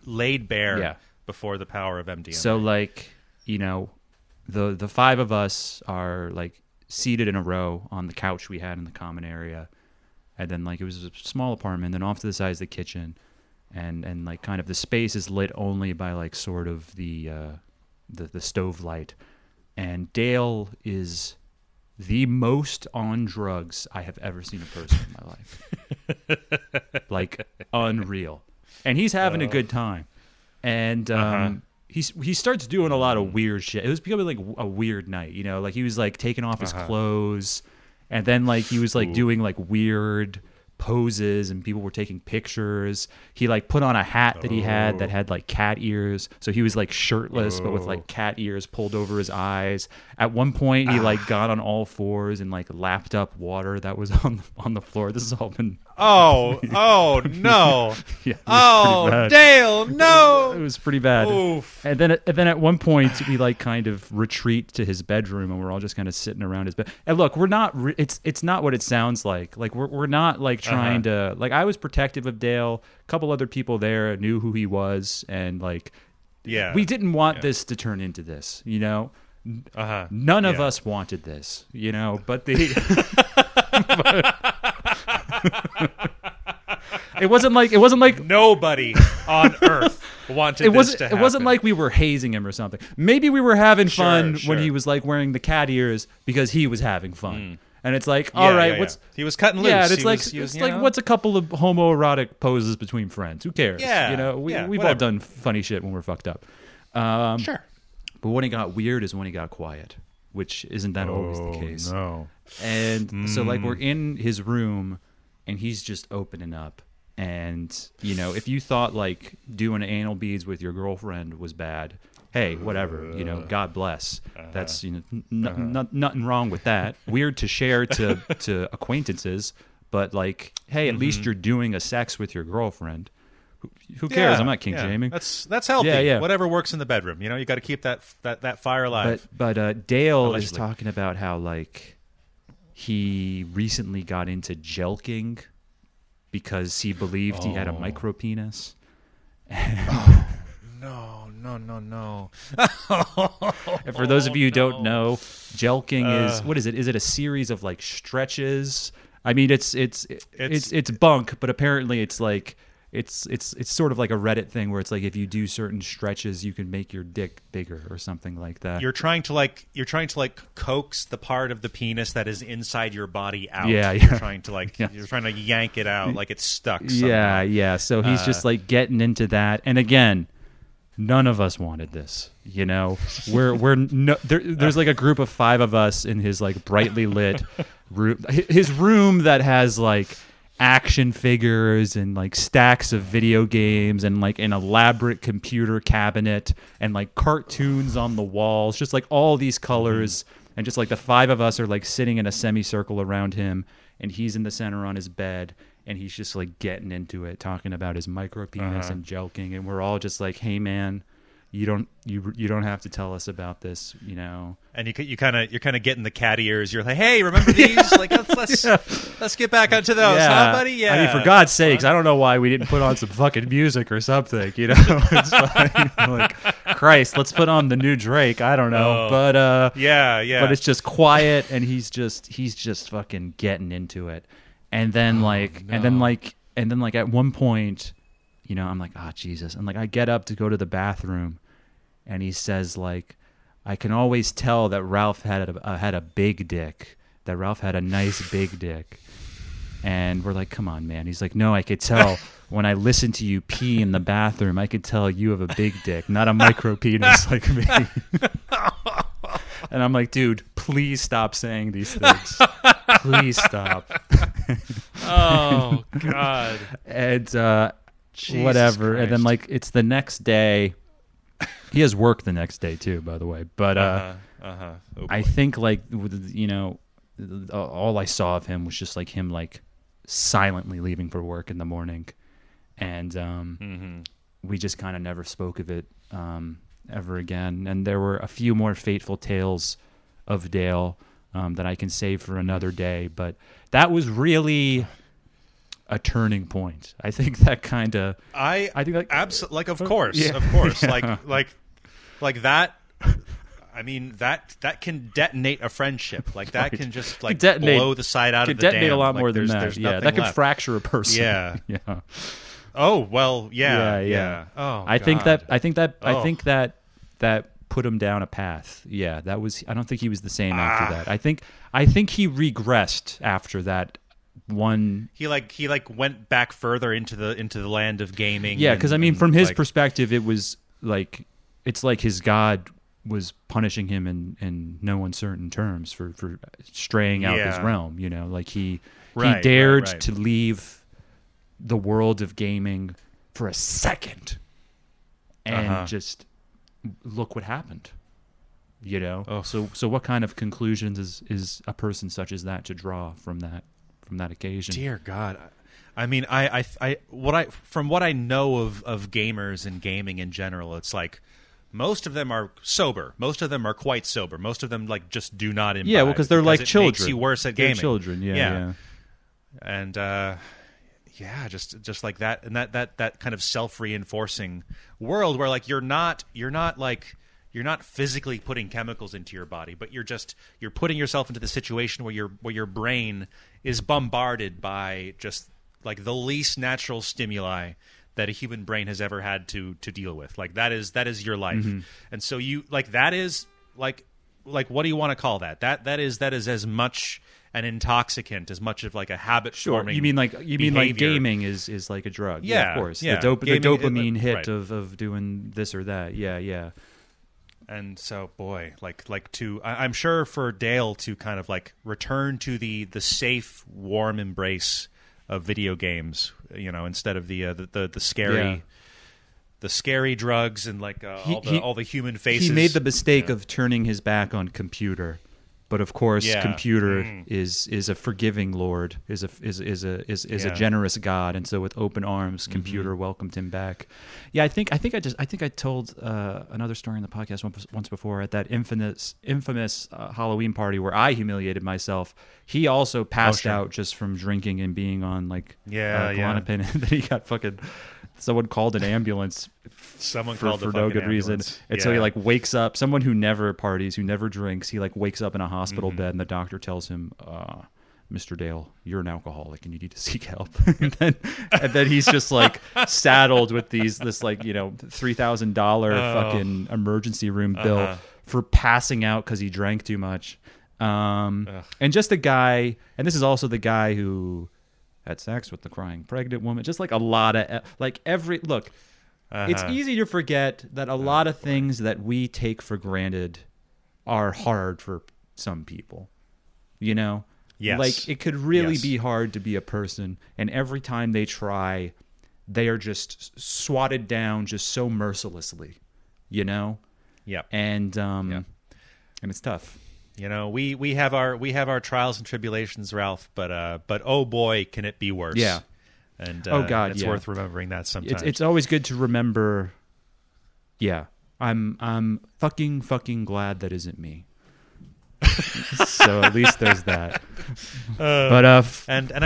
laid bare before the power of MDMA. So like, you know, the 5 of us are like seated in a row on the couch we had in the common area. And then like, it was a small apartment. Then off to the side is the kitchen. And like kind of the space is lit only by like sort of the stove light, and Dale is the most on drugs I have ever seen a person in my life, like unreal. And he's having a good time, and he starts doing a lot of weird shit. It was becoming like a weird night, you know. Like he was like taking off his clothes, and then like he was like doing like weird poses, and people were taking pictures. He like put on a hat that he had that had like cat ears, so he was like shirtless but with like cat ears pulled over his eyes. At one point he like got on all fours and like lapped up water that was on the floor. This has all been Dale, no, it was pretty bad. Oof. And then at one point we like kind of retreat to his bedroom, and we're all just kind of sitting around his bed. And look, we're not it's not what it sounds like. Like we're not like trying to, like, I was protective of Dale. A couple other people there knew who he was, and like, we didn't want this to turn into this, you know. None of us wanted this, you know. But it wasn't like nobody on earth wanted this to happen. It wasn't like we were hazing him or something. Maybe we were having fun when he was like wearing the cat ears because he was having fun. And it's like, all right, what's he was cutting loose? Yeah, and it's like, what's a couple of homoerotic poses between friends? Who cares? Yeah, you know, we've all done funny shit when we're fucked up. But when it got weird is when he got quiet, which isn't that always the case. No. And so like we're in his room, and he's just opening up. And you know, if you thought like doing anal beads with your girlfriend was bad, hey, whatever, you know, God bless. That's, you know, nothing wrong with that. Weird to share to acquaintances, but like, hey, at least you're doing a sex with your girlfriend. Who cares? I'm not kink shaming. That's healthy. Yeah. Whatever works in the bedroom. You know, you got to keep that fire alive. But Dale allegedly is talking about how like he recently got into jelking because he believed he had a micro penis. No. And for those of you who don't know, jelking is what is it? Is it a series of like stretches? I mean, it's bunk, but apparently it's like it's sort of like a Reddit thing where it's like if you do certain stretches, you can make your dick bigger or something like that. You're trying to coax the part of the penis that is inside your body out. Yeah. You're trying to yank it out like it's stuck somehow. Yeah. So he's just like getting into that, and again, none of us wanted this, you know. There's like a group of 5 of us in his like brightly lit room, his room that has like action figures and like stacks of video games and like an elaborate computer cabinet and like cartoons on the walls, just like all these colors, and just like the 5 of us are like sitting in a semicircle around him, and he's in the center on his bed. And he's just like getting into it, talking about his micro penis and jelking, and we're all just like, "Hey, man, you don't have to tell us about this, you know." And you're kind of getting the cat ears. You're like, "Hey, remember these? Like, let's get back onto those, huh, buddy?" Yeah. I mean, for God's sakes, I don't know why we didn't put on some fucking music or something, you know? It's fine. Like, Christ, let's put on the new Drake. I don't know, but yeah. But it's just quiet, and he's just fucking getting into it. And then and then at one point, you know, I'm like, ah, Jesus. And like, I get up to go to the bathroom, and he says like, I can always tell that Ralph had a big dick, that Ralph had a nice big dick. And we're like, come on, man. He's like, no, I could tell when I listened to you pee in the bathroom, I could tell you have a big dick, not a micro penis like me. And I'm like, dude, please stop saying these things. Please stop. Oh, God. And whatever. Christ. And then, like, it's the next day. He has work the next day, too, by the way. But Oh, I think, like, you know, all I saw of him was just, like, him, like, silently leaving for work in the morning. And we just kind of never spoke of it ever again. And there were a few more fateful tales of Dale that I can save for another day, but that was really a turning point. I think that kind of of course, yeah. like that. I mean that can detonate a friendship. Like that can just like blow the side out of the dam. Detonate a lot more than that. Yeah, that can fracture a person. Yeah, yeah. Oh well, yeah. Oh, I think that. I think that put him down a path. Yeah, that was. I don't think he was the same after that. I think he regressed after that one. He went back further into the land of gaming. Yeah, because I mean, from his perspective, it was like it's like his God was punishing him in no uncertain terms for straying out his realm. You know, like he dared to leave the world of gaming for a second, and just. Look what happened, you know. Oh. So what kind of conclusions is a person such as that to draw from that occasion? Dear God, I mean, from what I know of gamers and gaming in general, it's like most of them are sober. Most of them are quite sober. Most of them like just do not imbibe. Yeah, well, because they're like children. It makes you worse at gaming. Children, yeah. And yeah, just like that, and that kind of self-reinforcing world where like you're not physically putting chemicals into your body, but you're putting yourself into the situation where your brain is bombarded by just like the least natural stimuli that a human brain has ever had to deal with. Like that is your life, and so you like that is like what do you want to call that? That is as much. An intoxicant, as much of like a habit forming. Sure. You mean like gaming is like a drug? Yeah, yeah, of course. Yeah. The dopamine hit of doing this or that. Yeah. And so, boy, I'm sure for Dale to kind of like return to the safe, warm embrace of video games, you know, instead of the scary. Yeah. The scary drugs and like all the human faces. He made the mistake of turning his back on computer. But of course, computer is a forgiving Lord, is a generous God, and so with open arms, computer welcomed him back. Yeah, I think I told another story in the podcast once before at that infamous Halloween party where I humiliated myself. He also passed out just from drinking and being on Klonopin, and then he got fucking. Someone called an ambulance for no good reason. And so he wakes up. Someone who never parties, who never drinks, he wakes up in a hospital bed, and the doctor tells him, Mr. Dale, you're an alcoholic and you need to seek help. and then he's just saddled with this $3,000 fucking emergency room bill for passing out because he drank too much. And just the guy, and this is also the guy who had sex with the crying pregnant woman. Just a lot of it's easy to forget that a lot of things that we take for granted are hard for some people, you know? Yes. It could really be hard to be a person. And every time they try, they are just swatted down just so mercilessly, you know? Yeah. And, and it's tough. You know, we have our trials and tribulations, Ralph, but oh boy, can it be worse? Yeah, and oh god, it's worth remembering that sometimes. It's always good to remember. Yeah, I'm fucking glad that isn't me. So at least there's that. But I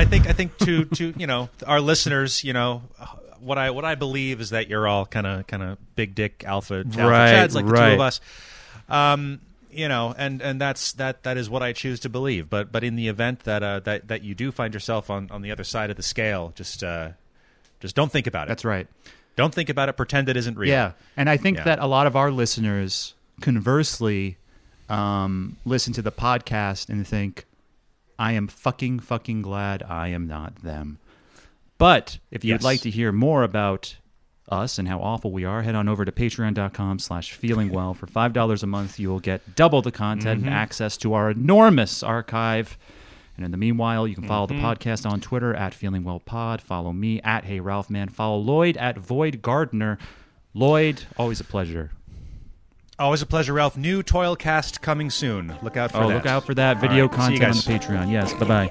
think to our listeners, what I believe is that you're all kind of big dick alpha chads like the two of us. And that is what I choose to believe. But in the event that you do find yourself on the other side of the scale, just don't think about it. That's right. Don't think about it. Pretend it isn't real. Yeah. And I think that a lot of our listeners, conversely, listen to the podcast and think, I am fucking glad I am not them. But if you'd like to hear more about us and how awful we are, head on over to patreon.com/feelingwell. For $5 a month, you will get double the content and access to our enormous archive. And in the meanwhile, you can follow the podcast on Twitter @feelingwellpod. Follow me @HeyRalphMan. Follow Lloyd @VoidGardener. Lloyd, always a pleasure. Always a pleasure, Ralph. New Toilcast coming soon. Look out for that. Look out for that video content on the Patreon. Yes, bye-bye.